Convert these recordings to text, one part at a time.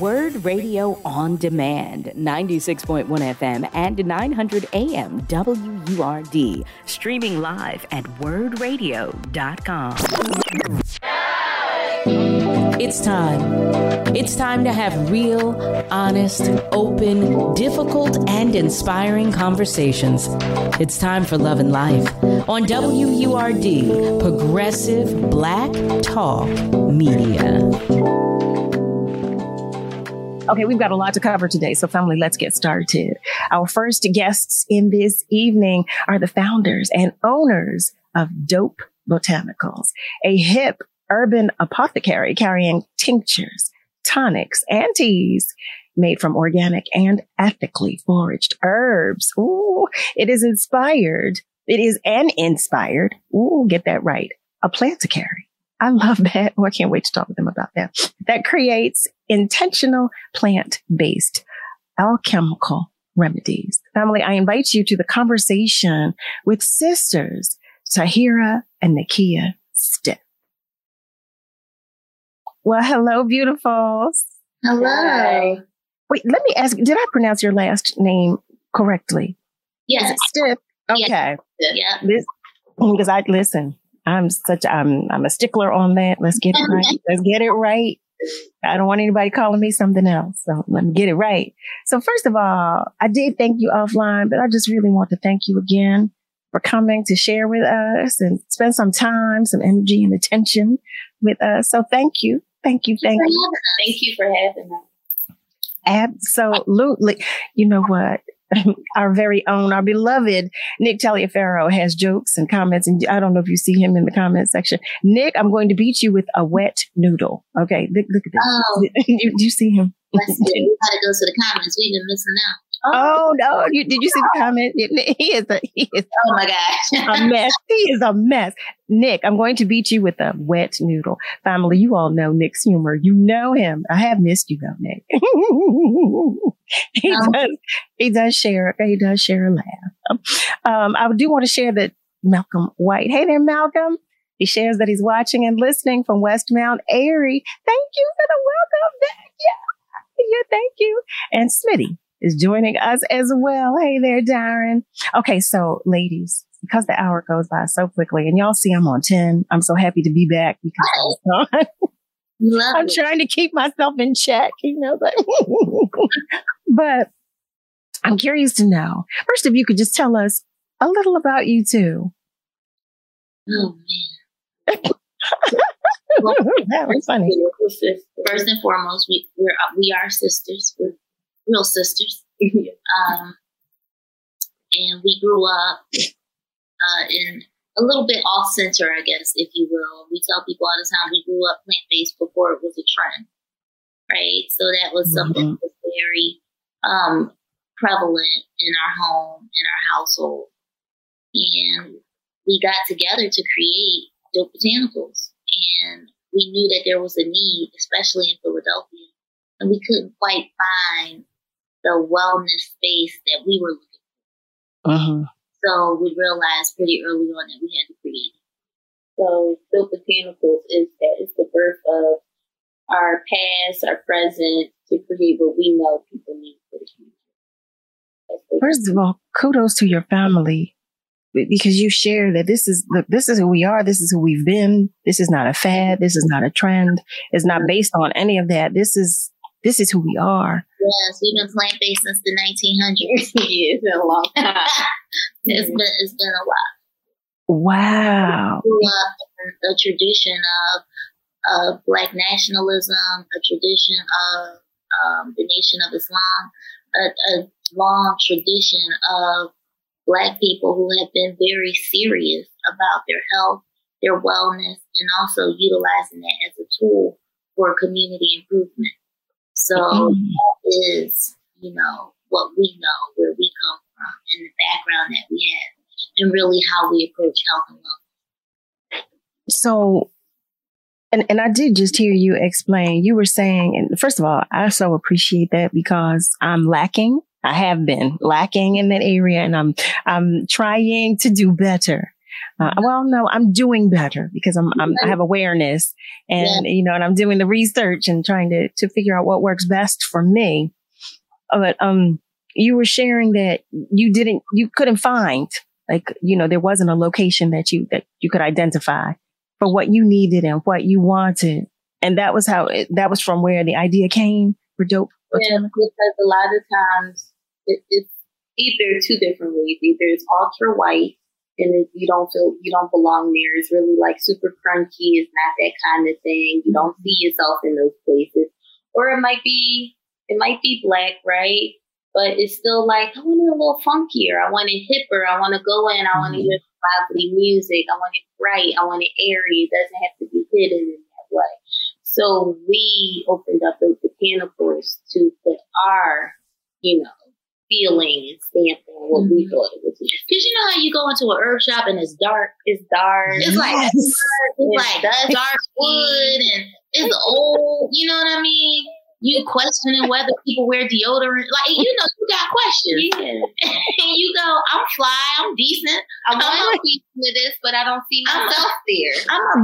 WURD Radio On Demand, 96.1 FM and 900 AM WURD. Streaming live at WURDradio.com. It's time. It's time to have real, honest, open, difficult, and inspiring conversations. It's time for Love and Life on WURD, Progressive Black Talk Media. Okay, we've got a lot to cover today, so family, let's get started. Our first guests in this evening are the founders and owners of Dope Botanicals, a hip urban apothecary carrying tinctures, tonics, and teas made from organic and ethically foraged herbs. Ooh, it is inspired. It is an inspired. Ooh, get that right. Apothecary. I love that. Oh, I can't wait to talk with them about that. That creates intentional plant-based alchemical remedies. Family, I invite you to the conversation with sisters Taahirah and Nakia Stith. Well, hello, beautifuls. Hello. Wait, let me ask, did I pronounce your last name correctly? Yes. Is it Stith? Okay. Yeah. Because I'm a stickler on that. Let's get it right. I don't want anybody calling me something else. So let me get it right. So first of all, I did thank you offline, but I just really want to thank you again for coming to share with us and spend some time, some energy and attention with us. So thank you. Thank you. Thank you for having us. Absolutely. You know what? Our very own, our beloved Nick Taliaferro has jokes and comments. And I don't know if you see him in the comment section. Nick, I'm going to beat you with a wet noodle. Okay. Look at this. Oh. Do you see him? That's good. We got to go to the comments. We've been missing out. Oh no! Did you see the comment? He is. Oh my gosh! A mess. He is a mess. Nick, I'm going to beat you with a wet noodle. Family, you all know Nick's humor. You know him. I have missed you though, Nick. He does. He does share. He does share a laugh. I do want to share that Malcolm White. Hey there, Malcolm. He shares that he's watching and listening from West Mount Airy. Thank you for the welcome back. Yeah, thank you. And Smitty is joining us as well. Hey there, Darren. Okay, so ladies, because the hour goes by so quickly, and y'all see I'm on 10, I'm so happy to be back because I'm trying to keep myself in check, you know. But I'm curious to know, first, if you could just tell us a little about you two. Oh, man. Well, that was funny. First and foremost, we are sisters. We're real sisters. And we grew up in a little bit off center, I guess, if you will. We tell people all the time we grew up plant-based before it was a trend, right? So that was something that was very prevalent in our home, in our household. And we got together to create Dope Botanicals. And we knew that there was a need, especially in Philadelphia. And we couldn't quite find the wellness space that we were looking for. Uh-huh. So we realized pretty early on that we had to create it. So Dope Botanicals is the birth of our past, our present, to create what we know people need for the future. First of all, kudos to your family, because you share that this is who we are. This is who we've been. This is not a fad. This is not a trend. It's not based on any of that. This is who we are. Yes, we've been plant-based since the 1900s. It's been a long time. It's been a lot. Wow. We love a tradition of Black nationalism, a tradition of the Nation of Islam, a long tradition of Black people who have been very serious about their health, their wellness, and also utilizing that as a tool for community improvement. So that is, you know, what we know, where we come from, and the background that we have, and really how we approach health and wellness. So, and I did just hear you explain, you were saying, and first of all, I so appreciate that because I'm lacking. I have been lacking in that area, and I'm trying to do better. Well, no, I'm doing better because I have awareness and, you know, and I'm doing the research and trying to figure out what works best for me. But, you were sharing that you couldn't find, like, you know, there wasn't a location that you could identify for what you needed and what you wanted. And that was that was from where the idea came for Dope Botanicals. Yeah, because a lot of times it's either two different ways. Either it's ultra white and you don't feel you don't belong there. It's really like super crunchy. It's not that kind of thing. You don't see yourself in those places. Or it might be black, right? But it's still like, I want it a little funkier. I want it hipper. I want to go in. I want to hear lively music. I want it bright. I want it airy. It doesn't have to be hidden in that way. So we opened up those botanicals to put our, you know, feeling and stamp on what we thought it was. Because you know how you go into an herb shop and it's dark. It's dark. It's like, dark wood and it's old. You know what I mean? You questioning whether people wear deodorant. Like, you know, you got questions. Yeah. And you go, I'm fly, I'm decent. I want to be into this, but I don't see myself there.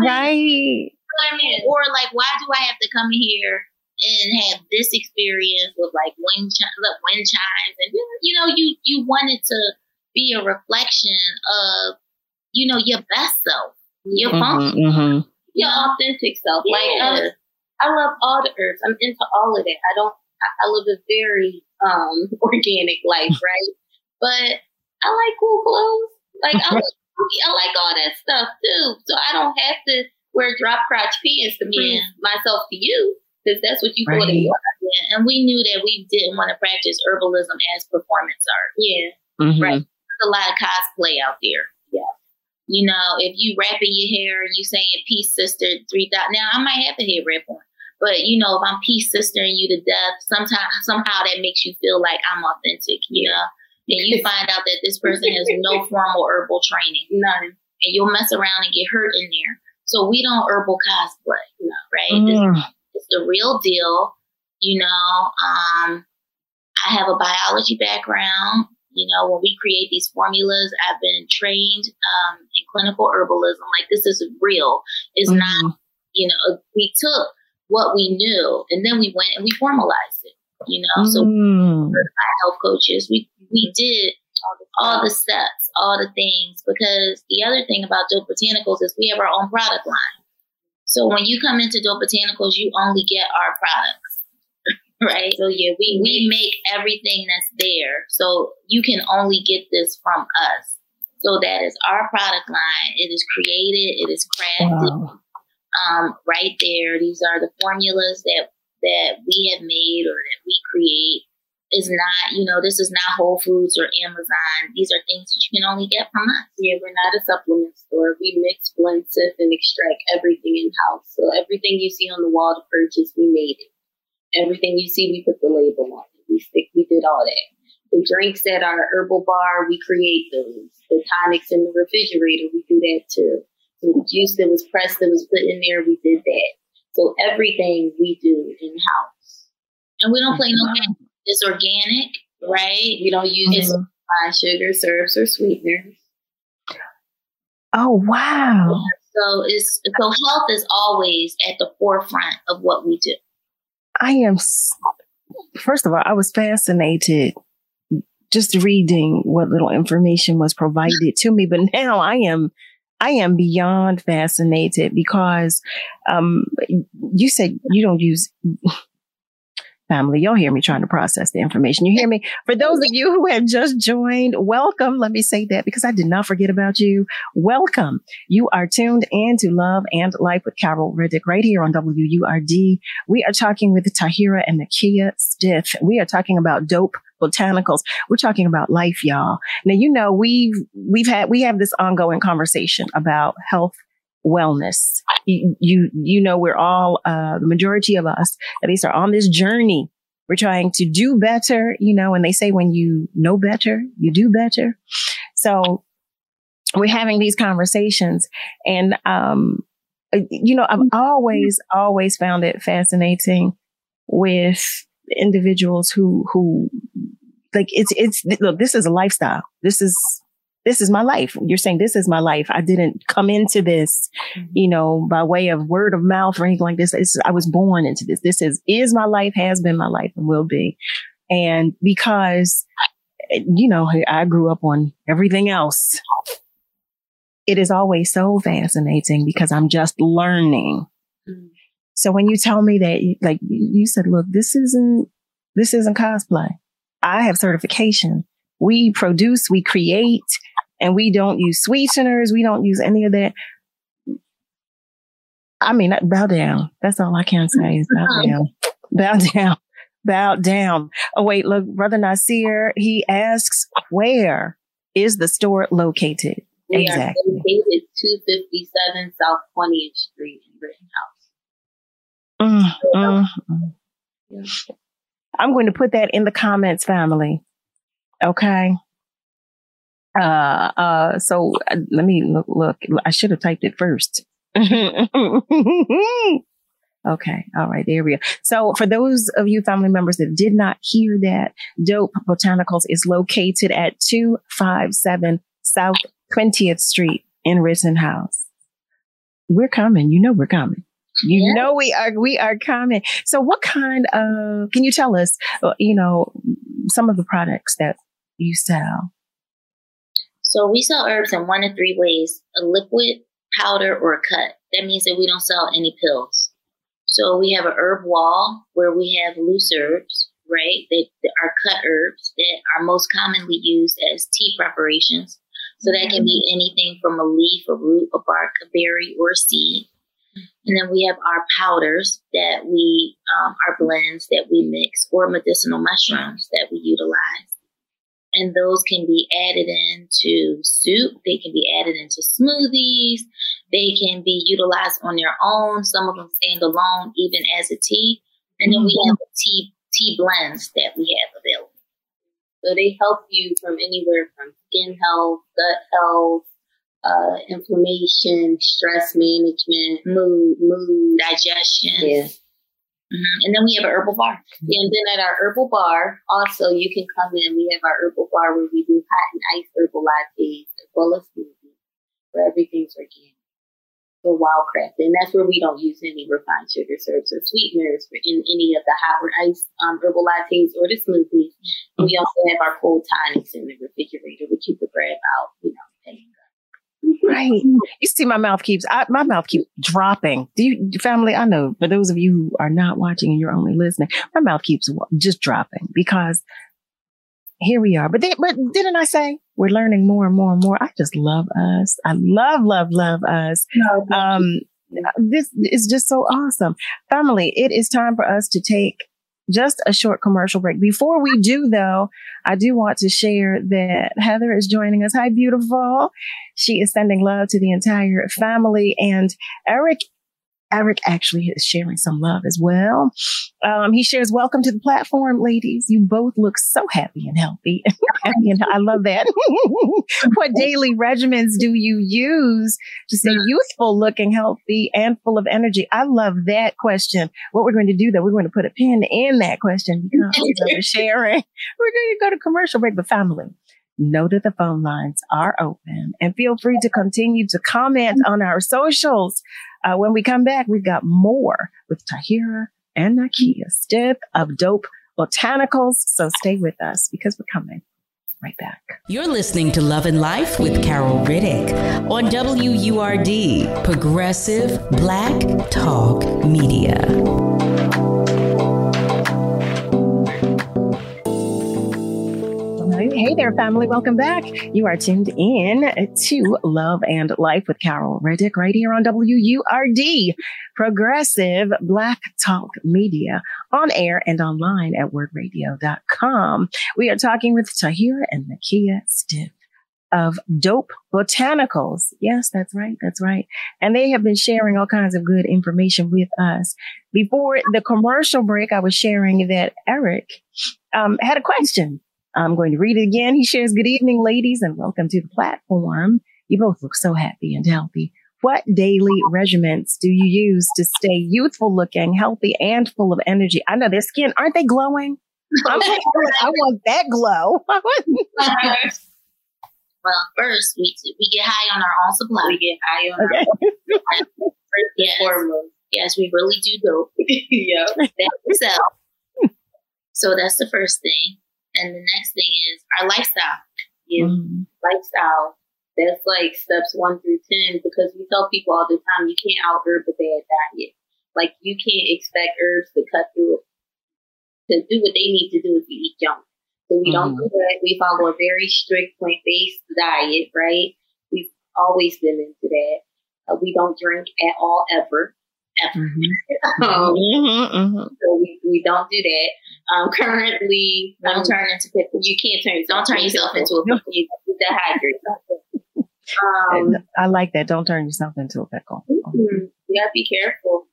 Right. You know what I mean? Or, like, why do I have to come here and have this experience with, like, wind chimes? And, you know, you want it to be a reflection of, you know, your best self, your function, your authentic self. Yeah. Like, I love all the herbs. I'm into all of it. I live a very organic life, right? But I like cool clothes. Like I like all that stuff too. So I don't have to wear drop crotch pants to mean myself to you, because that's what you thought it was. And we knew that we didn't want to practice herbalism as performance art. Yeah, right. There's a lot of cosplay out there. Yeah. You know, if you wrapping your hair and you saying peace, sister, 3,000. Now I might have a head wrap on. But, you know, if I'm peace sistering you to death, somehow that makes you feel like I'm authentic, you know? And you find out that this person has no formal herbal training, none. And you'll mess around and get hurt in there. So we don't herbal cosplay, you know, right? It's the real deal, you know? I have a biology background. You know, when we create these formulas, I've been trained in clinical herbalism. Like, this is real. It's not, you know, we took what we knew, and then we went and we formalized it, you know. So certified health coaches, we did all the steps, all the things, because the other thing about Dope Botanicals is we have our own product line. So when you come into Dope Botanicals, you only get our products, right? So yeah, we make everything that's there. So you can only get this from us. So that is our product line. It is created, it is crafted. Wow. Right there. These are the formulas that we have made or that we create. Is not, you know, this is not Whole Foods or Amazon. These are things that you can only get from us. Yeah, we're not a supplement store. We mix, blend, sift, and extract everything in-house. So everything you see on the wall to purchase, we made it. Everything you see, we put the label on it. We did all that. The drinks at our herbal bar, we create those. The tonics in the refrigerator, we do that too. The juice that was pressed, that was put in there, we did that. So everything we do in-house. And we don't play no games. It's organic, right? We don't use sugar, syrups, or sweeteners. Oh, wow. Yeah, so health is always at the forefront of what we do. First of all, I was fascinated just reading what little information was provided to me. But now I am beyond fascinated because you said you don't use family. Y'all hear me trying to process the information. You hear me? For those of you who have just joined, welcome. Let me say that because I did not forget about you. Welcome. You are tuned in to Love and Life with Carol Riddick right here on WURD. We are talking with Taahirah and Nakia Stith. We are talking about Dope Botanicals. We're talking about life, y'all. Now, you know, we have this ongoing conversation about health, wellness. You know, we're all, the majority of us, at least, are on this journey. We're trying to do better, you know, and they say when you know better, you do better. So we're having these conversations and, you know, I've always found it fascinating with individuals who like, look, this is a lifestyle. This is this is my life. You're saying this is my life. I didn't come into this, you know, by way of word of mouth or anything like this. I was born into this. This is my life, has been my life, and will be. And because, you know, I grew up on everything else. It is always so fascinating because I'm just learning. Mm-hmm. So when you tell me that, like you said, look, this isn't cosplay. I have certification. We produce, we create, and we don't use sweeteners. We don't use any of that. I mean, bow down. That's all I can say is bow down. Bow down. Bow down. Oh, wait, look, Brother Nasir, he asks, where is the store located? We exactly. are located 257 South 20th Street in Rittenhouse. Yeah. I'm going to put that in the comments, family. Okay. So let me look. I should have typed it first. Okay. All right. There we go. So for those of you family members that did not hear that, Dope Botanicals is located at 257 South 20th Street in Rittenhouse. We're coming. You know, we're coming. You yeah. know, we are coming. So what kind of, can you tell us, you know, some of the products that you sell? So we sell herbs in one of three ways: a liquid, powder, or a cut. That means that we don't sell any pills. So we have an herb wall where we have loose herbs, right? They are cut herbs that are most commonly used as tea preparations. So that can be anything from a leaf, a root, a bark, a berry, or a seed. And then we have our powders that we, our blends that we mix, or medicinal mushrooms that we utilize. And those can be added into soup. They can be added into smoothies. They can be utilized on their own. Some of them stand alone, even as a tea. And then we have the tea blends that we have available. So they help you from anywhere from skin health, gut health, inflammation, stress management, mood, digestion. Yeah. Mm-hmm. And then we have an herbal bar. Mm-hmm. And then at our herbal bar, also you can come in. We have our herbal bar where we do hot and ice herbal lattes, as well as smoothie, where everything's organic. For wildcraft. And that's where we don't use any refined sugar syrups or sweeteners for in any of the hot or ice herbal lattes or the smoothies. And we also have our cold tonics in the refrigerator, which you could grab out, you know, and right. You see, my mouth keeps dropping. Do you, family? I know for those of you who are not watching and you're only listening, my mouth keeps just dropping because here we are. But didn't I say we're learning more and more and more? I just love us. I love us. No, this is just so awesome, family. It is time for us to take just a short commercial break. Before we do, though, I do want to share that Heather is joining us. Hi, beautiful. She is sending love to the entire family. And Eric actually is sharing some love as well. He shares, welcome to the platform, ladies. You both look so happy and healthy. I love that. What daily regimens do you use to stay youthful, looking healthy, and full of energy? I love that question. What we're going to do, though, we're going to put a pin in that question because of sharing. We're going to go to commercial break, but family, know that the phone lines are open and feel free to continue to comment on our socials. When we come back, we've got more with Taahirah and Nakia Stith of Dope Botanicals. So stay with us because we're coming right back. You're listening to Love and Life with Carol Riddick on WURD, Progressive Black Talk Media. Hey there, family. Welcome back. You are tuned in to Love and Life with Carol Riddick right here on WURD, Progressive Black Talk Media, on air and online at wordradio.com. We are talking with Taahirah and Nakia Stith of Dope Botanicals. Yes, that's right. That's right. And they have been sharing all kinds of good information with us. Before the commercial break, I was sharing that Eric had a question. I'm going to read it again. He shares, good evening, ladies, and welcome to the platform. You both look so happy and healthy. What daily regimens do you use to stay youthful looking, healthy, and full of energy? I know their skin, aren't they glowing? I want that glow. Well, first we get high on our own supply. We get high on our own supply. First and foremost. Yes, we really do dope. Yeah. That so that's the first thing. And the next thing is our lifestyle. Yeah. Mm-hmm. Lifestyle. That's like steps 1 through 10, because we tell people all the time, you can't out herb a bad diet. Like, you can't expect herbs to cut through it, to do what they need to do if you eat junk. So we don't do that. We follow a very strict plant-based diet, right? We've always been into that. We don't drink at all, ever. Mm-hmm. So we don't do that. Currently, I'm turning into pickle. You can't turn. Don't turn yourself into a pickle. You dehydrate. I like that. Don't turn yourself into a pickle. Mm-hmm. You gotta be careful.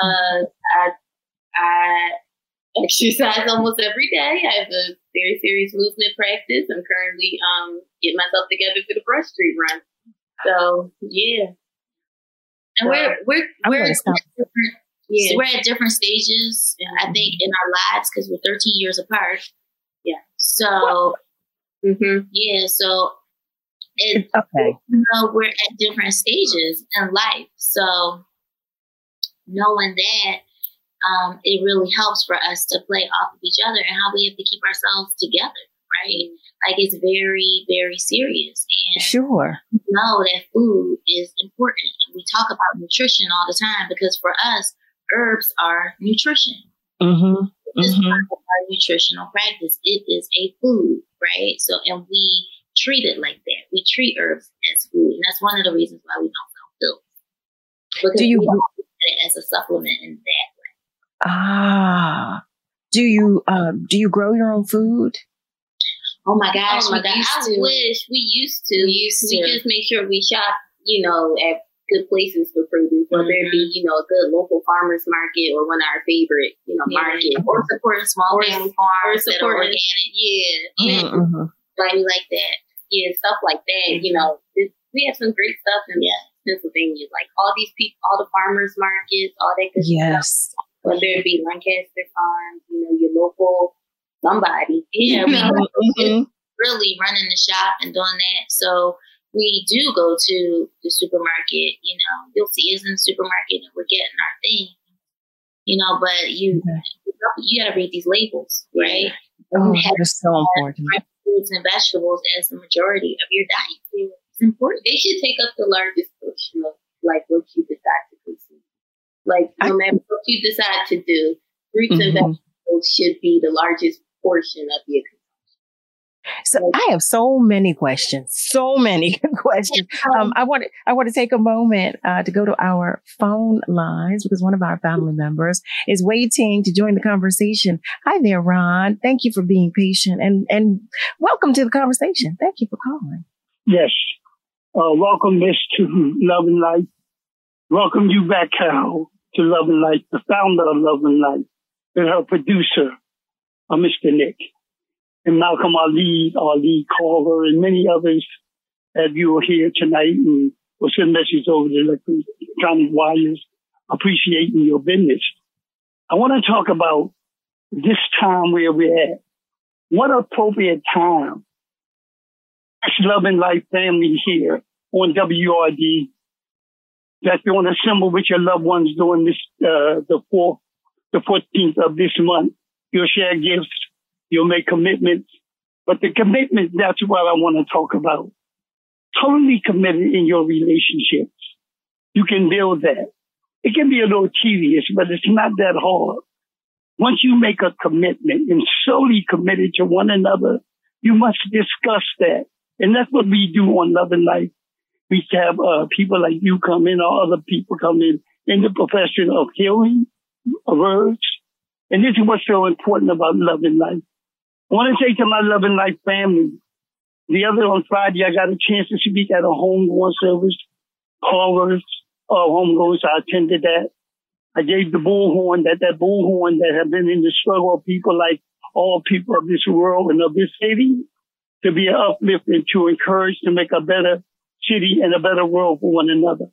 I exercise almost every day. I have a very serious movement practice. I'm currently getting myself together for the Brush Street Run. So yeah, and we're at different stages. I think in our lives, because we're 13 years apart. Yeah. So So it, you know, we're at different stages in life. So knowing that. It really helps for us to play off of each other and how we have to keep ourselves together, right? Like, it's very, very serious. And we know that food is important. We talk about nutrition all the time, because for us, herbs are nutrition. Mm-hmm. It's part of our nutritional practice. It is a food, right? So, and we treat it like that. We treat herbs as food. And that's one of the reasons why we don't feel. Do you want it as a supplement in that? Ah, do you grow your own food? Oh my gosh! I wish we used to. We just make sure we shop, you know, at good places for produce, whether it be, you know, a good local farmers market or one of our favorite, you know, market, or supporting small family farms that are organic. Like that. Yeah, stuff like that. You know, we have some great stuff in Pennsylvania, like all these people, all the farmers markets, all that good stuff. Whether it be Lancaster Farms, you know, your local somebody. Yeah, we're really running the shop and doing that. So we do go to the supermarket, you know, you'll see us in the supermarket and we're getting our thing. You know, but you gotta read these labels, right? Oh, that's so important. Fruits and vegetables as the majority of your diet. It's important. They should take up the largest portion of like what you decide to consume. Like, no matter what you decide to do, fruits and vegetables should be the largest portion of your consumption. So, like, I have so many questions. I want to take a moment to go to our phone lines, because one of our family members is waiting to join the conversation. Hi there, Ron. Thank you for being patient and welcome to the conversation. Thank you for calling. Yes. Welcome, Miss, to Love and Life. Welcome you back, Carol, to Love and Life, the founder of Love and Life, and her producer, Mr. Nick. And Malcolm, our lead caller, and many others that you were here tonight and will send messages over the electronic wires, appreciating your business. I want to talk about this time where we're at. What appropriate time? That's Love and Life family here on WRD. That you want to assemble with your loved ones during this, the 14th of this month. You'll share gifts. You'll make commitments. But the commitment, that's what I want to talk about. Totally committed in your relationships. You can build that. It can be a little tedious, but it's not that hard. Once you make a commitment and solely committed to one another, you must discuss that. And that's what we do on Love and Life. We have people like you come in, or other people come in the profession of healing, of herbs. And this is what's so important about Love and Life. I want to say to my Love and Life family, the other on Friday, I got a chance to speak at a homegoing service, callers, homegoers. So I attended that. I gave the bullhorn, that bullhorn that have been in the struggle of people like all people of this world and of this city, to be an uplift and to encourage to make a better city and a better world for one another.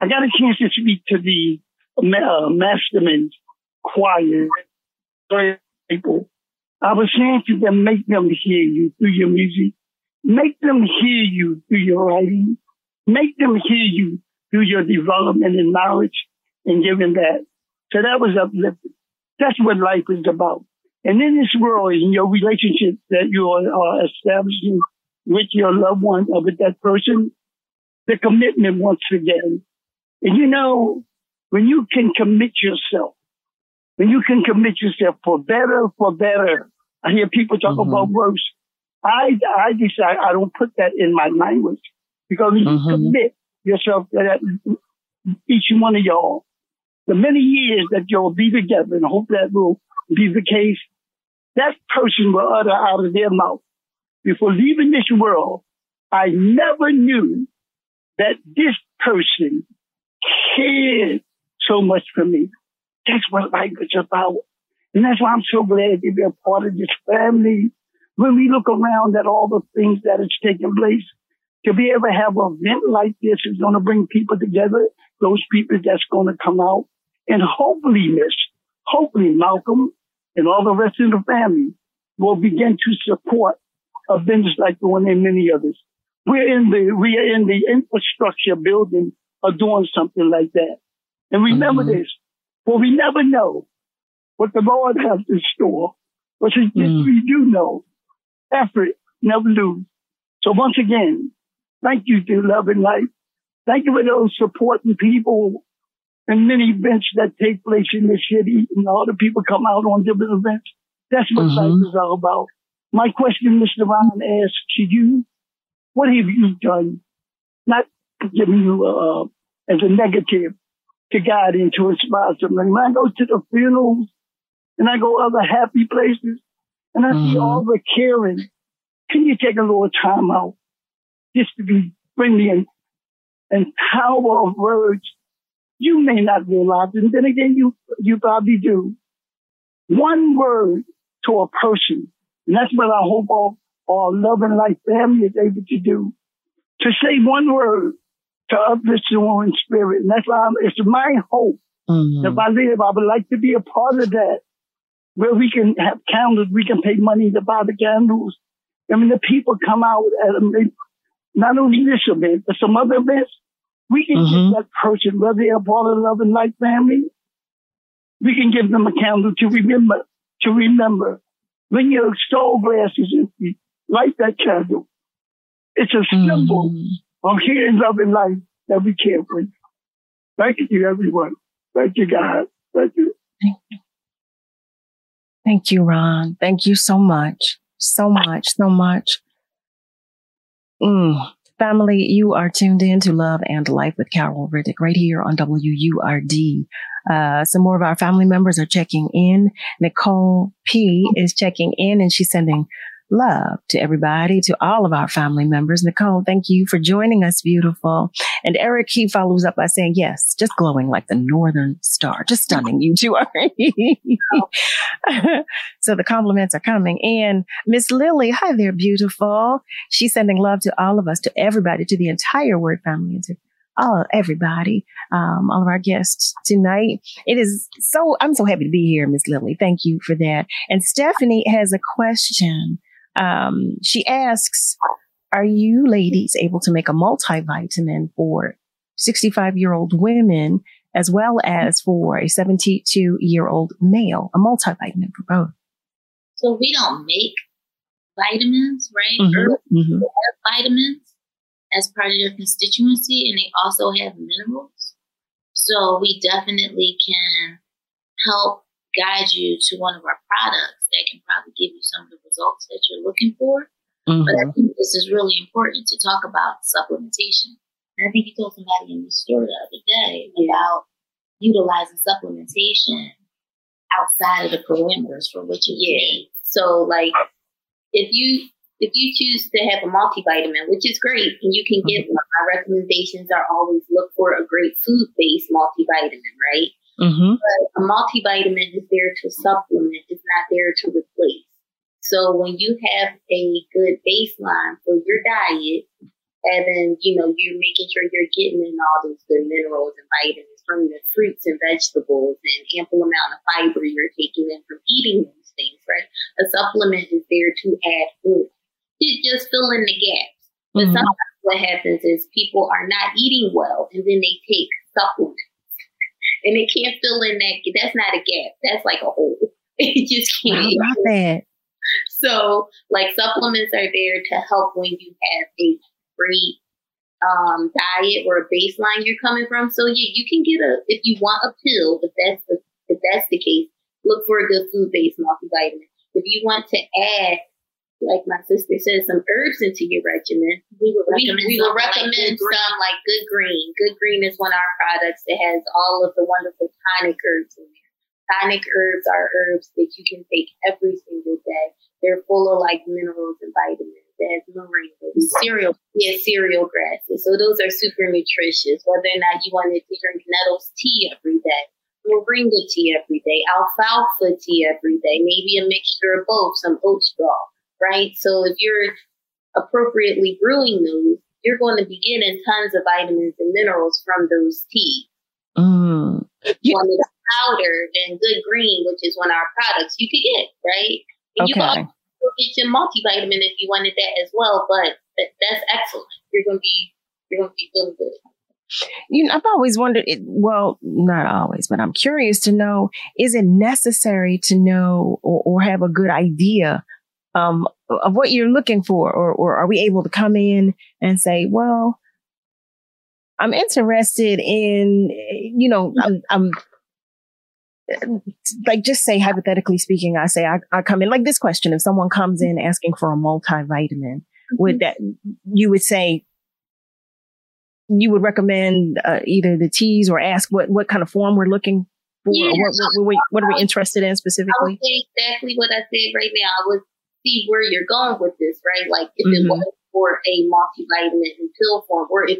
I got a chance to speak to the Masterman's choir people. I was saying to them, make them hear you through your music. Make them hear you through your writing. Make them hear you through your development and knowledge and giving that. So that was uplifting. That's what life is about. And in this world, in your relationship that you are establishing with your loved one or with that person, the commitment once again. And you know, when you can commit yourself, for better, I hear people talk about worse. I decide I don't put that in my language because you commit yourself to that, each one of y'all. The many years that you'll be together, and I hope that will be the case, that person will utter out of their mouth, before leaving this world, I never knew that this person cared so much for me. That's what life is about. And that's why I'm so glad to be a part of this family. When we look around at all the things that is taking place, to be able to have an event like this is going to bring people together, those people that's going to come out. And hopefully, Malcolm and all the rest of the family will begin to support a business like the one and many others. We are in the infrastructure building of doing something like that. And remember this, for we never know what the Lord has in store, but we do know effort never lose. So once again, thank you to Love and Life. Thank you for those supporting people and many events that take place in the city, and all the people come out on different events. That's what life is all about. My question, Mr. Ron, asks to you, what have you done? Not giving you as a negative to guide and to inspire something. When I go to the funerals and I go other happy places and I see all the caring, can you take a little time out just to be friendly and power of words? You may not realize, and then again, you probably do. One word to a person, and that's what I hope our Love and Life family is able to do. To say one word to uplift your own spirit. And that's why it's my hope that if I live, I would like to be a part of that, where we can have candles, we can pay money to buy the candles. I mean, the people come out at not only this event, but some other events. We can give that person, whether they're a part of the Love and Life family, we can give them a candle to remember. When your soul glass is empty, light that candle. It's a symbol of hearing Love and Life that we care for. Thank you, everyone. Thank you, God. Thank you. Thank you, Ron. Thank you so much. So much. Family, you are tuned in to Love and Life with Carol Riddick right here on WURD. Some more of our family members are checking in. Nicole P is checking in and she's sending love to everybody, to all of our family members. Nicole, thank you for joining us, beautiful. And Eric, he follows up by saying, yes, just glowing like the northern star. Just stunning, you two are. So the compliments are coming. And Miss Lily, hi there, beautiful. She's sending love to all of us, to everybody, to the entire Word family, and to everybody, all of our guests tonight. I'm so happy to be here, Miss Lily. Thank you for that. And Stephanie has a question. She asks, are you ladies able to make a multivitamin for 65-year-old women as well as for a 72-year-old male, a multivitamin for both? So we don't make vitamins, right? We have vitamins as part of their constituency, and they also have minerals. So we definitely can help guide you to one of our products that can probably give you some of the results that you're looking for. But I think this is really important to talk about supplementation. And I think you told somebody in the store the other day about utilizing supplementation outside of the parameters for which it's made. So, like, if you choose to have a multivitamin, which is great, and you can get one, my recommendations are always look for a great food-based multivitamin, right? But a multivitamin is there to supplement. It's not there to replace. So when you have a good baseline for your diet, and then, you're making sure you're getting in all those good minerals and vitamins from the fruits and vegetables and ample amount of fiber you're taking in from eating these things, right? A supplement is there to add food. it just fill in the gaps. But mm-hmm. sometimes what happens is people are not eating well, and then they take supplements, and it can't fill in that. That's not a gap. That's like a hole. It just can't. I love that. So, like, supplements are there to help when you have a great diet or a baseline you're coming from. So, yeah, you can get if you want a pill, if that's the case, look for a good food-based multivitamin. If you want to add, like my sister said, some herbs into your regimen, we will recommend some like Good Green. Good Green is one of our products that has all of the wonderful tonic herbs in there. Tonic herbs are herbs that you can take every single day. They're full of like minerals and vitamins. It has moringa, cereal grasses. So those are super nutritious. Whether or not you wanted to drink nettles tea every day, moringa tea every day, alfalfa tea every day, maybe a mixture of both, some oat straw, right? So if you're appropriately brewing those, you're going to be getting tons of vitamins and minerals from those teas. Mm. If you want it powder, then Good Green, which is one of our products, you could get, right? And okay. You can also get your multivitamin if you wanted that as well, but that's excellent. You're going to be feeling good. You know, I've always wondered, not always, but I'm curious to know, is it necessary to know or have a good idea of what you're looking for? Or are we able to come in and say, well, I'm interested in, you know, I'm like, just say, hypothetically speaking, I come in like this question. If someone comes in asking for a multivitamin, mm-hmm. you would recommend either the teas or ask what kind of form we're looking for? Yeah. What are we interested in specifically? I would say exactly what I said right now. I would see where you're going with this, right? Like if mm-hmm. it was for a multivitamin in pill form, or if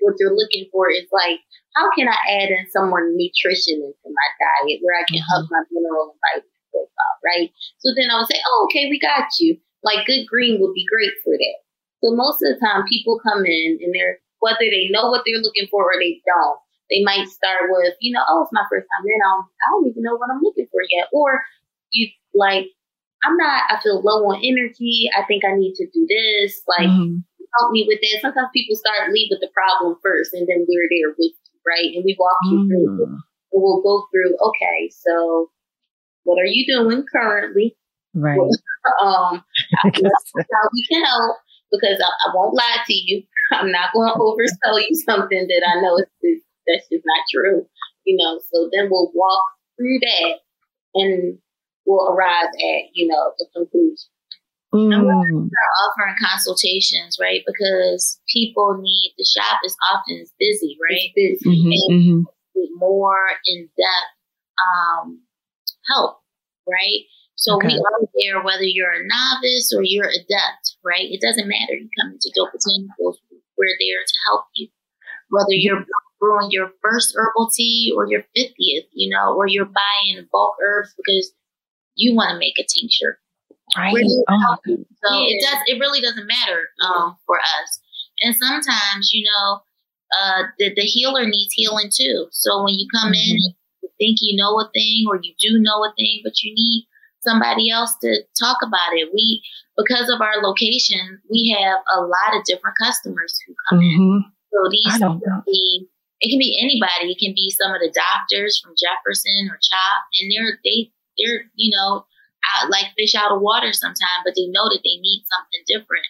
what you're looking for is like, how can I add in some more nutrition into my diet where I can mm-hmm. up my mineral and vitamin profile, right? So then I would say, oh, okay, we got you. Like Good Green would be great for that. So most of the time people come in and they're, whether they know what they're looking for or they don't, they might start with, you know, oh, it's my first time in. I don't even know what I'm looking for yet. Or you like, I feel low on energy. I think I need to do this. Like, mm-hmm. help me with that. Sometimes people leave with the problem first, and then we're there with you, right? And we walk you through it. And we'll go through, okay, so what are you doing currently? Right. How we can help. Because I won't lie to you. I'm not going to oversell you something that I know that's just not true. You know, so then we'll walk through that and we'll arrive at, you know, the conclusion. Mm. I'm going to start offering consultations, right? Because people need, the shop is often busy, right? It's busy. Mm-hmm, and mm-hmm. with more in-depth help, right? So okay. We are there whether you're a novice or you're adept, right? It doesn't matter. You come into Dope Botanicals, we're there to help you. Whether you're brewing your first herbal tea or your 50th, you know, or you're buying bulk herbs because you want to make a tincture. Right. We're there to help you. So yeah. It really doesn't matter for us. And sometimes, you know, the healer needs healing too. So when you come mm-hmm. in, you think you know a thing or you do know a thing, but you need somebody else to talk about it. We, because of our location, we have a lot of different customers who come mm-hmm. in. So these it can be anybody. It can be some of the doctors from Jefferson or CHOP, and they're you know, out like fish out of water sometimes, but they know that they need something different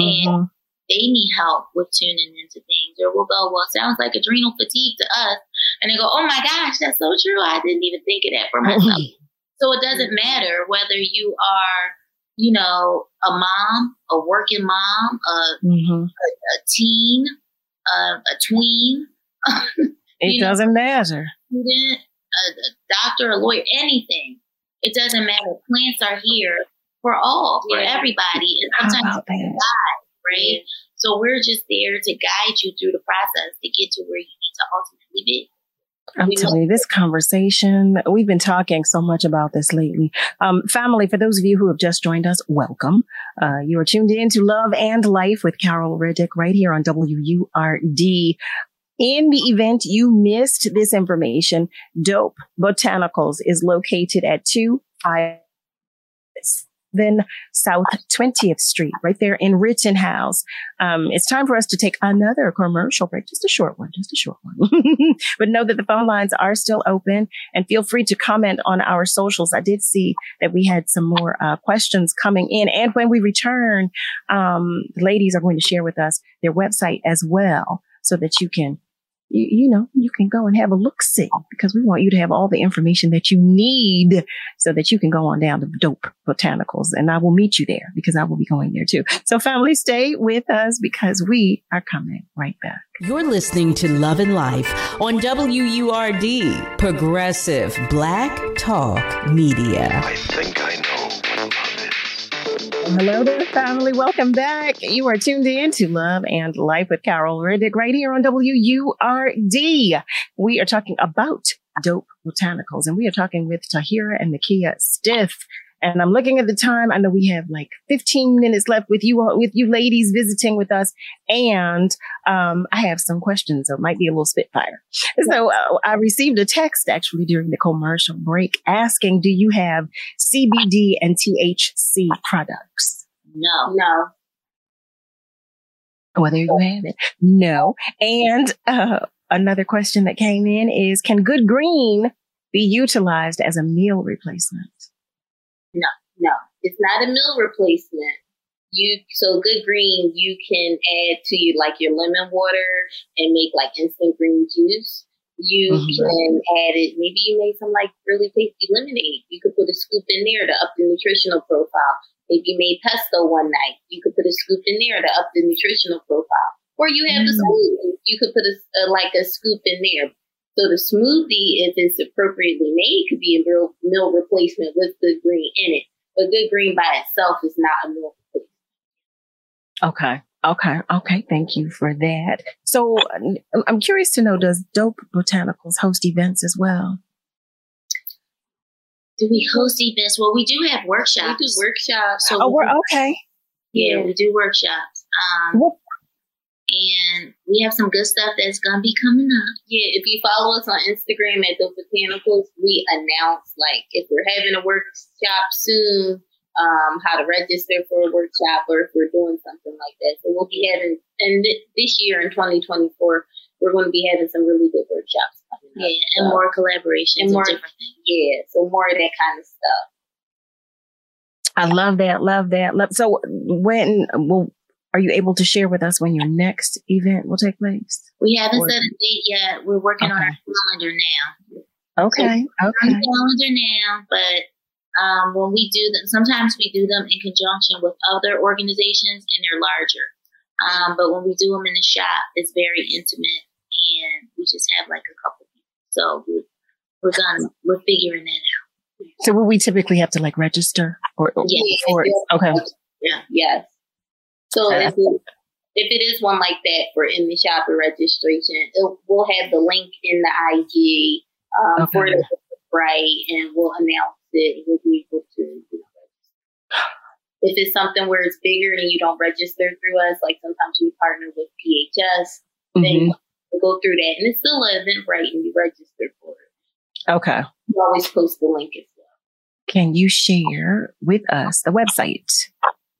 mm-hmm. and they need help with tuning into things. Or we'll go, well, it sounds like adrenal fatigue to us, and they go, oh my gosh, that's so true. I didn't even think of that for myself. So it doesn't matter whether you are, you know, a mom, a working mom, a teen, a tween. It doesn't matter. Student, a doctor, a lawyer, anything. It doesn't matter. Plants are here for all, for everybody. And sometimes it's God, right? So we're just there to guide you through the process to get to where you need to ultimately be. I'm telling you, this conversation, we've been talking so much about this lately. Family, for those of you who have just joined us, welcome. You are tuned in to Love and Life with Carol Riddick right here on WURD. In the event you missed this information, Dope Botanicals is located at 256 than South 20th Street, right there in Rittenhouse. It's time for us to take another commercial break, just a short one. But know that the phone lines are still open, and feel free to comment on our socials. I did see that we had some more questions coming in. And when we return, the ladies are going to share with us their website as well, so that you can, you can go and have a look-see, because we want you to have all the information that you need so that you can go on down to Dope Botanicals. And I will meet you there, because I will be going there too. So family, stay with us, because we are coming right back. You're listening to Love and Life on WURD, Progressive Black Talk Media. I think I know. Hello there, family. Welcome back. You are tuned in to Love and Life with Carol Riddick right here on WURD. We are talking about Dope Botanicals, and we are talking with Taahirah and Nakia Stith. And I'm looking at the time. I know we have like 15 minutes left with you ladies visiting with us. And I have some questions, so it might be a little spitfire. So I received a text actually during the commercial break asking, do you have CBD and THC products? No. Well, there you have it. No. And another question that came in is, can Good Green be utilized as a meal replacement? No, it's not a meal replacement. Good Green, you can add to your lemon water and make instant green juice. You can add it. Maybe you make some really tasty lemonade. You could put a scoop in there to up the nutritional profile. Maybe you made pesto one night. You could put a scoop in there to up the nutritional profile. Or you have the smoothie. You could put a scoop in there. So the smoothie, if it's appropriately made, could be a meal replacement with Good Green in it. But Good Green by itself is not a meal replacement. Okay. Thank you for that. So I'm curious to know, does Dope Botanicals host events as well? Do we host events? Well, we do have workshops. We do workshops. So okay. Yeah, we do workshops. And we have some good stuff that's going to be coming up. Yeah, if you follow us on Instagram at Dope Botanicals, we announce, if we're having a workshop soon, how to register for a workshop, or if we're doing something like that. So we'll be having, and this year in 2024, we're going to be having some really good workshops coming up. Yeah, and more collaborations and more different things. Yeah, so more of that kind of stuff. I love that, So are you able to share with us when your next event will take place? We haven't set a date yet. We're working on our calendar now. Okay. Calendar now, but when we do them, sometimes we do them in conjunction with other organizations, and they're larger. But when we do them in the shop, it's very intimate, and we just have a couple people. So we're figuring that out. So will we typically have to register or yes. Okay. Yeah. Yes. So if it is one like that for in the shop or registration, we'll have the link in the IG for the right, and we'll announce it. We'll be able to register. If it's something where it's bigger and you don't register through us, sometimes we partner with PHS, then we'll go through that, and it's still an event right, and you register for it. Okay. We always post the link as well. Can you share with us the website?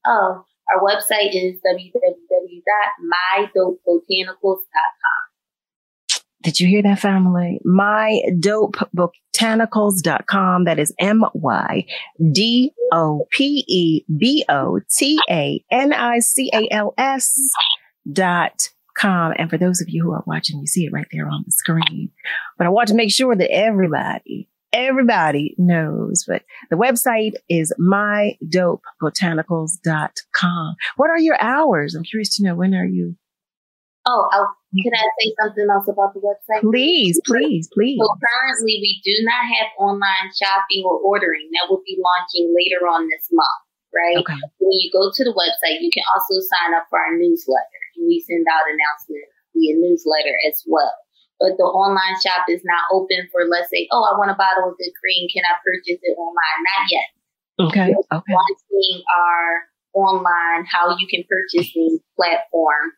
Oh. Our website is www.mydopebotanicals.com. Did you hear that, family? MyDopeBotanicals.com. That is MyDopeBotanicals.com. And for those of you who are watching, you see it right there on the screen. But I want to make sure that everybody knows, but the website is mydopebotanicals.com. What are your hours? I'm curious to know, when are you? Can I say something else about the website? Please. So currently we do not have online shopping or ordering. That will be launching later on this month, right? Okay. When you go to the website, you can also sign up for our newsletter. We send out announcements via newsletter as well. But the online shop is not open for, let's say, I want a bottle of Good Green. Can I purchase it online? Not yet. Okay. We're launching our online how you can purchase these platform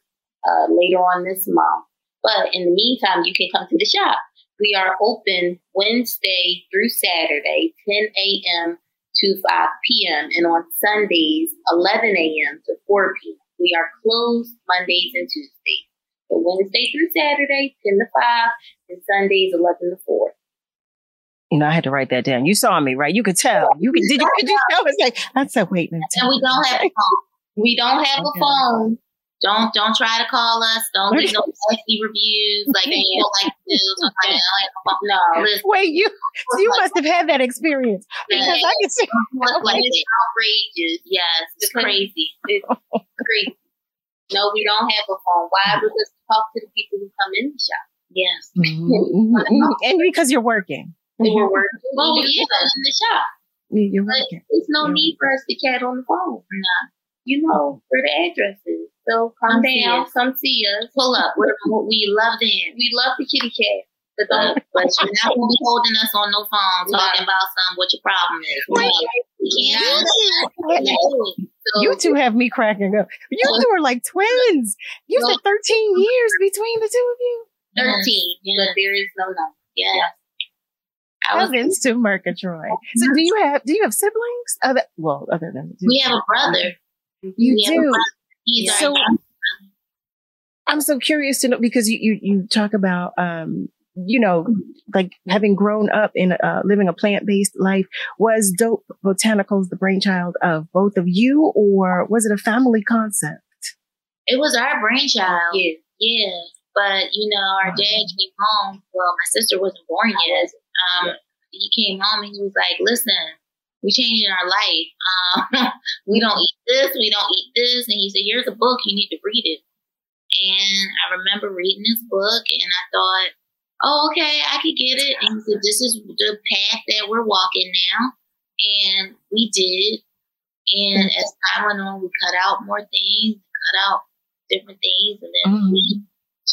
later on this month. But in the meantime, you can come to the shop. We are open Wednesday through Saturday, 10 a.m. to 5 p.m. and on Sundays, 11 a.m. to 4 p.m. We are closed Mondays and Tuesdays. So Wednesday through Saturday, 10 to 5, and Sundays, 11 to 4. You know, I had to write that down. You saw me, right? You could tell. Could you tell? It's like, I said, wait a minute. And we don't have a phone. We don't have a phone. Don't try to call us. Don't leave no nasty reviews. Like, you don't like the news. No, listen. Wait, you must have had that experience. Because I can see. It's outrageous. Yes, it's crazy. It's crazy. No, we don't have a phone. Why? Because we talk to the people who come in the shop. Yes. Mm-hmm. And because you're working. Mm-hmm. We're working. Well, we are in the shop. You're working. There's no need for us to chat on the phone. No. You know where the address is. So come down, come see us, pull up. We love them. We love the kitty cat. But you're not going to be holding us on no phone talking about what your problem is. You two have me cracking up. You two are like twins. You said 13 years between the two of you? 13, but there is no number. Yeah. Cousins to Murgatroyd. So do you have siblings? Other than we have a brother. You do. So I'm so curious to know, because you talk about like having grown up in living a plant-based life. Was Dope Botanicals the brainchild of both of you, or was it a family concept? It was our brainchild. Yeah. But our dad came home. Well, my sister wasn't born yet. He came home and he was like, listen, we're changing our life. We don't eat this. We don't eat this. And he said, here's a book. You need to read it. And I remember reading this book and I thought, oh, okay, I could get it. And he said, this is the path that we're walking now. And we did. And as time went on, we cut out more things, cut out different things. And then we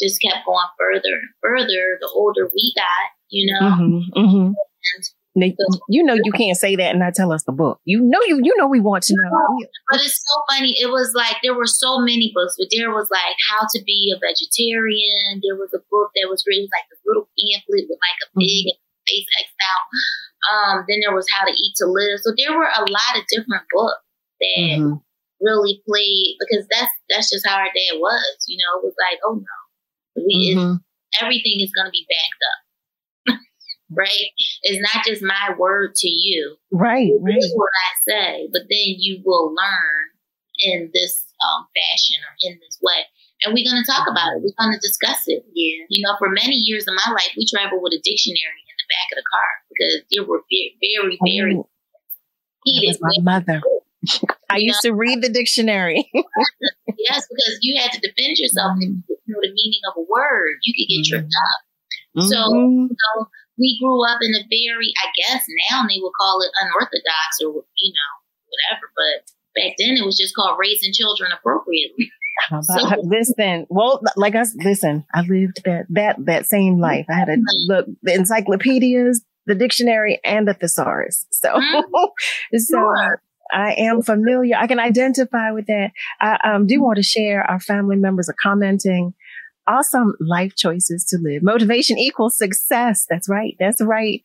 just kept going further and further the older we got. You can't say that and not tell us the book. We want to know. But it's so funny. It was like there were so many books, but there was like How to Be a Vegetarian. There was a book that was written like a little pamphlet with like a pig and face X'd out. Then there was How to Eat to Live. So there were a lot of different books that really played, because that's just how our dad was. It was like, oh no, everything is going to be backed up. Right? It's not just my word to you. Right. That's what I say. But then you will learn in this fashion or in this way. And we're going to talk about it. We're going to discuss it. Yeah. For many years of my life, we traveled with a dictionary in the back of the car because they were very, very, very heated. My mother. I used to read the dictionary. Yes, because you had to defend yourself and you know the meaning of a word. You could get tripped up. So we grew up in a very, I guess now they would call it unorthodox or, whatever. But back then it was just called raising children appropriately. I lived that same life. I had to look the encyclopedias, the dictionary, and the thesaurus. So, sure. I am familiar. I can identify with that. I do want to share. Our family members are commenting. Awesome life choices to live. Motivation equals success. That's right. That's right.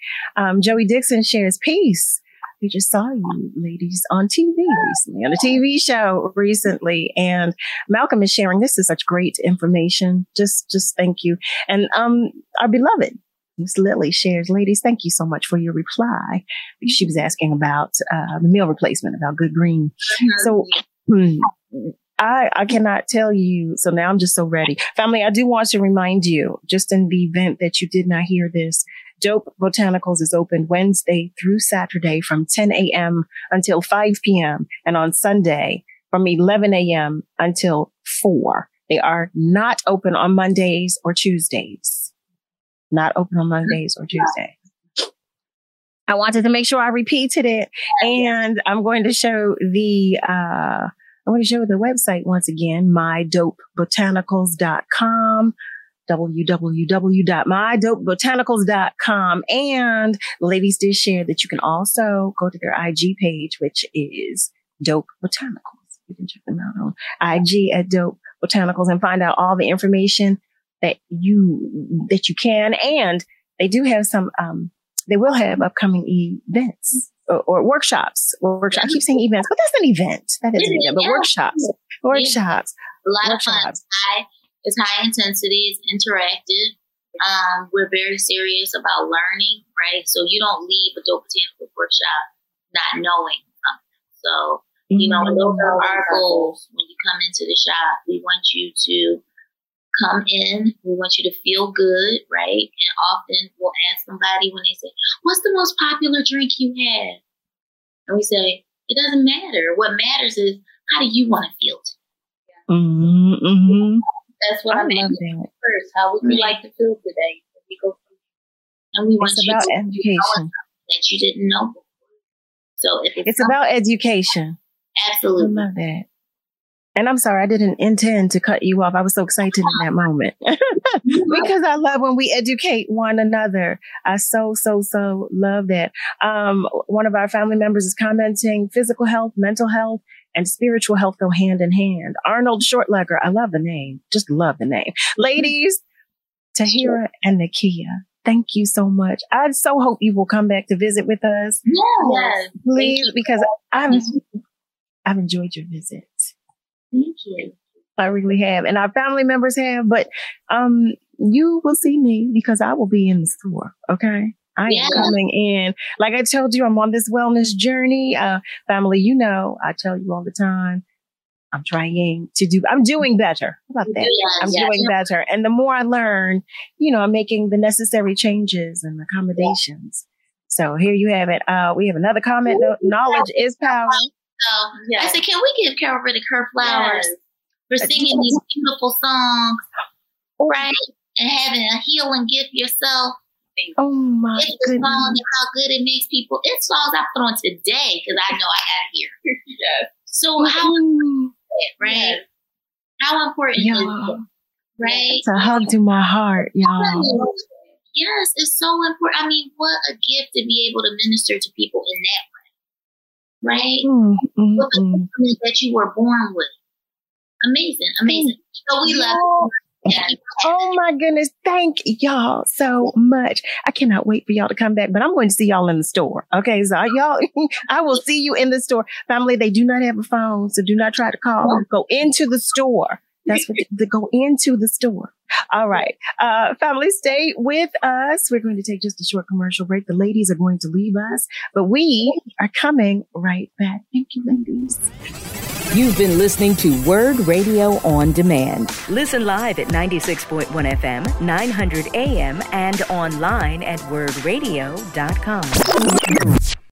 Joey Dixon shares peace. We just saw you ladies on TV recently, on a TV show recently. And Malcolm is sharing. This is such great information. Just thank you. And, our beloved Miss Lily shares, ladies, thank you so much for your reply. She was asking about, the meal replacement, about Good Green. So, I cannot tell you. So now I'm just so ready. Family, I do want to remind you, just in the event that you did not hear this, Dope Botanicals is open Wednesday through Saturday from 10 a.m. until 5 p.m. and on Sunday from 11 a.m. until 4. They are not open on Mondays or Tuesdays. I wanted to make sure I repeated it. And I'm going to show the... I'm going to show the website once again, MyDopeBotanicals.com, www.MyDopeBotanicals.com. And the ladies did share that you can also go to their IG page, which is Dope Botanicals. You can check them out on IG at Dope Botanicals and find out all the information that you can. And they will have upcoming events. or workshops. Workshop. I keep saying events, but that's an event. That is an event, but workshops. Workshops. A lot of fun. It's high intensity. It's interactive. We're very serious about learning, right? So you don't leave a Dope Botanicals workshop not knowing something. So, you know, those are our goals. When you come into the shop, we want you to come in. We want you to feel good, right? And often we'll ask somebody when they say, what's the most popular drink you had? And we say, it doesn't matter. What matters is, how do you want to feel today? Mm-hmm. That's what I'm asking first. How would you like to feel today? We go through. And we want you to know that you didn't know before. So if it's about education. Absolutely. I love that. And I'm sorry, I didn't intend to cut you off. I was so excited in that moment because I love when we educate one another. I so love that. One of our family members is commenting, physical health, mental health, and spiritual health go hand in hand. Arnold Shortlegger. I love the name. Just love the name. Ladies, Taahirah and Nakia, thank you so much. I so hope you will come back to visit with us. Yes. Please, because I've enjoyed your visit. Thank you. I really have. And our family members have, but you will see me because I will be in the store. Okay. I am coming in. Like I told you, I'm on this wellness journey. Family, you know, I tell you all the time, I'm doing better. How about that? I'm doing better. And the more I learn, you know, I'm making the necessary changes and accommodations. So here you have it. We have another comment. Knowledge is power. I said, can we give Carol Riddick her flowers for singing these beautiful songs, right? And having a healing gift yourself. Oh my goodness. It's the song and how good it makes people. It's songs I put on today because I know I got it here. So how important is that, right? How important is it, right? It's a hug to my heart, y'all. Yes, it's so important. I mean, what a gift to be able to minister to people in that way. Right? Mm-hmm. With the instrument that you were born with. Amazing. So we love you. Yeah. Oh my goodness. Thank y'all so much. I cannot wait for y'all to come back, but I'm going to see y'all in the store. Okay. So y'all, I will see you in the store. Family, they do not have a phone, so do not try to call. Go into the store. That's what go into the store. All right. Family, stay with us. We're going to take just a short commercial break. The ladies are going to leave us, but we are coming right back. Thank you, ladies. You've been listening to WURD Radio On Demand. Listen live at 96.1 FM, 900 AM, and online at wordradio.com.